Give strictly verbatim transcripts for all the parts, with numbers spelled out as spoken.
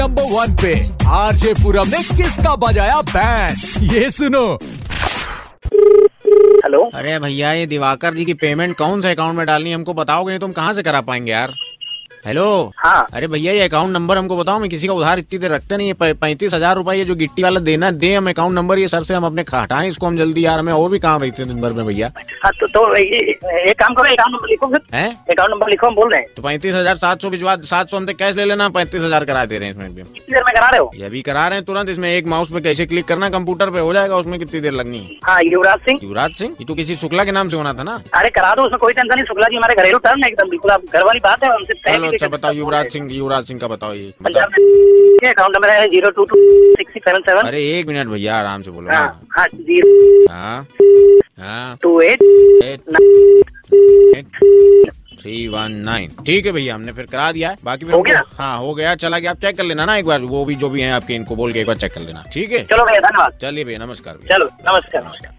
Number one पे RJ पुरम ने किसका बजाया बैंड, ये सुनो। हेलो, अरे भैया ये दिवाकर जी की पेमेंट कौन से अकाउंट में डालनी है हमको बताओगे नहीं तुम कहाँ से करा पाएंगे यार। हेलो, हाँ अरे भैया ये अकाउंट नंबर हमको बताओ, मैं किसी का उधार इतनी देर रखते नहीं है। पैंतीस हजार रुपए ये जो गिट्टी वाला देना दे हमें अकाउंट नंबर ये सर से हम अपने हटाएं इसको हम जल्दी यार, हमें और भी काम रहते दिन भर में भैया। हाँ, तो, तो एक काम करो अकाउंट नंबर लिखो, अकाउंट नंबर लिखो हम बोल रहे हैं। तो पैंतीस हजार सात सौ भिजवा, सात सौ हमसे कैश ले लेना, पैंतीस हजार करा दे रहे हैं। इसमें कितनी देर में करा रहे हो? ये अभी करा रहे हैं तुरंत, इसमें एक माउस पे कैसे क्लिक करना कंप्यूटर पे हो जाएगा, उसमें कितनी देर लगनी है। हाँ युवराज सिंह, युवराज सिंह ये तो किसी शुक्ला के नाम से होना था ना। अरे करा दो उसमें कोई टेंशन नहीं, शुक्ला जी हमारे घरेलू टर्म है एकदम, बिल्कुल घर वाली बात है हमसे। अच्छा बताओ युवराज सिंह, युवराज सिंह का बताओ ये अकाउंट नंबर है zero two two six seven seven. अरे एक मिनट भैया आराम से बोलो। हाँ हाँ zero two eight three one nine. ठीक है भैया हमने फिर करा दिया है, बाकी हो गया। हाँ हो गया चला गया, आप चेक कर लेना ना एक बार, वो भी जो भी है आपके इनको बोल के एक बार चेक कर लेना। ठीक है चलो भैया धन्यवाद, चलिए भैया नमस्कार। चलो नमस्कार।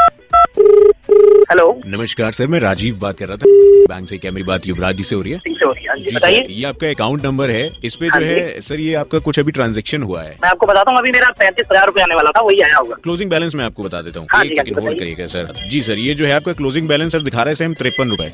हेलो नमस्कार सर, मैं राजीव बात कर रहा था बैंक से, क्या मेरी बात युवराज जी से हो रही है? से हो रही है जी, बताइए। ये आपका अकाउंट नंबर है, इस पे जो है सर ये आपका कुछ अभी ट्रांजैक्शन हुआ है। मैं आपको बताता हूँ, अभी मेरा पैंतीस हजार रूपए आने वाला था वही आया होगा। क्लोजिंग बैलेंस मैं आपको बता देता हूँ, एक सेकंड होल्ड करिएगा सर। जी सर ये जो है आपका क्लोजिंग बैलेंस सर दिखा रहे हैं तिरपन रूपए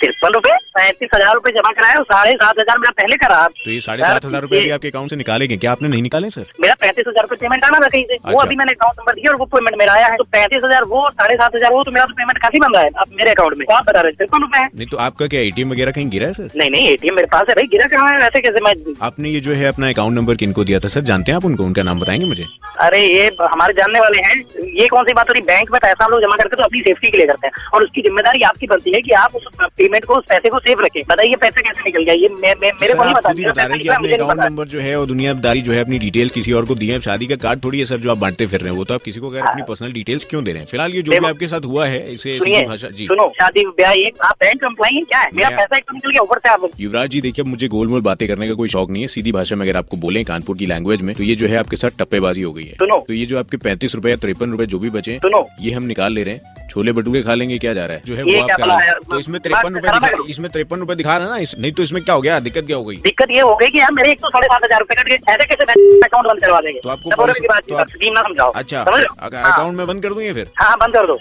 तिरपन रूपए पैंतीस हजार रूपए जमा कराया, साढ़े सात हजार मेरा पहले करा। तो ये साढ़े सात हजार रूपए आपके अकाउंट से निकालेंगे क्या? आपने नहीं निकाले सर, मेरा पैंतीस हजार रूपए पेमेंट आना था कहीं से। अच्छा। वो अभी मैंने अकाउंट नंबर दिया और वो पेमेंट मेरा आया है, तो पैंतीस हजार वो साढ़े सात हजार वो, तो मेरा तो पेमेंट काफी बन रहा है आप मेरे अकाउंट में। आप बता रहे तिरपन रूपए है नहीं तो आपका क्या एटीएम वगैरह कहीं गिरा है सर? नहीं नहीं एटीएम मेरे पास है भाई, गिरा कहाँ है वैसे कैसे। मैं आपने ये जो है अपना अकाउंट नंबर किनको दिया था सर, जानते हैं आप उनको, उनका नाम बताएंगे मुझे? अरे ये हमारे जानने वाले हैं, ये कौन सी बात हो रही, बैंक में पैसा हम लोग जमा करते तो अपनी सेफ्टी के लिए करते हैं और उसकी जिम्मेदारी आपकी बनती है कि आप उस पेमेंट को, उस पैसे को सेफ रखें। बताइए पैसे कैसे निकल गया ये मे, मे, मेरे को नहीं पता। बता रहे कि आपने अकाउंट नंबर जो है और दुनियादारी जो है अपनी डिटेल किसी और को दी है, शादी का कार्ड थोड़ी है सर जो आप बांटते फिर रहे हैं, वो तो आप किसी को अगर अपनी पर्सनल डिटेल्स क्यों दे रहे हैं। फिलहाल ये जो भी आपके साथ हुआ है इसे भाषा जी सुनो, शादी ब्याह आप बैंक एम्प्लॉई क्या है, मेरा पैसा एकदम निकल गया ऊपर से आप। युवराज जी देखिए मुझे गोलमोल बातें करने का कोई शौक नहीं है, सीधी भाषा में अगर आपको बोले कानपुर की लैंग्वेज में तो ये जो है आपके साथ टप्पेबाजी हो गई है। तो ये जो आपके पैंतीस रूपए या तिरपन रूपए जो भी बचे ये हम निकाल ले रहे हैं, छोले भटूरे खा लेंगे क्या जा रहा है जो है वो आप करा रहे हैं। तो इसमें तिरपन रूपए इसमें तिरपन रूपए दिखा रहा है ना इस, नहीं तो इसमें क्या हो गया, दिक्कत क्या हो गई? दिक्कत ये हो गई कि यार मेरे एक तो साढ़े सात हजार रूपए कट गए, ऐसे कैसे अकाउंट बंद करवा देंगे? तो आपको समझाओ अच्छा अकाउंट में बंद कर दूं ये फिर? हाँ बंद कर दो।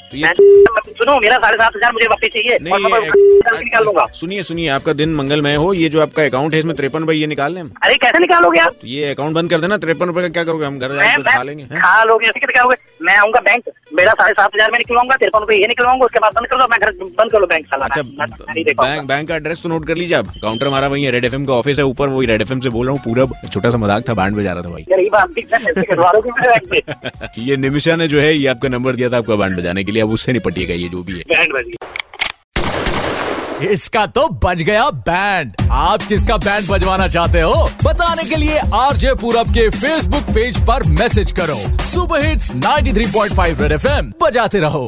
सुनो मेरा साढ़े सात हजार मुझे वापस चाहिए, निकाल लूंगा। सुनिए सुनिए आपका दिन मंगलमय हो, ये जो आपका अकाउंट है इसमें तिरपन रूपए ये निकाल लें। अरे कैसे निकालोगे आप, ये अकाउंट बंद कर देना, तिरपन रूपए का क्या करोगे, हम घर जाकर खा लेंगे। खा लोगे ऐसे क्या होगा, मैं आऊंगा बैंक मेरा साढ़े सात हजार में निकलवाऊंगा, तिरपन रूपए ये निकलवाऊंगा, उसके बाद बंद कर दो, मैं घर बंद कर लो बैंक। अच्छा बैंक का एड्रेस तो नोट कर लीजिए आप, काउंटर हमारा वही है, रेड एफएम का ऑफिस है ऊपर, वही रेड एफएम से बोल रहा हूँ। पूरा छोटा सा मजाक था, बैंड बजा रहा था भाई। ये निमिशा ने जो है ये आपका नंबर दिया था आपका बैंड बजाने के लिए, अब उससे निपटिएगा ये जो भी है। इसका तो बज गया बैंड, आप किसका बैंड बजवाना चाहते हो बताने के लिए आरजे पूरब के फेसबुक पेज पर मैसेज करो। Super hits ninety three point five Red FM बजाते रहो।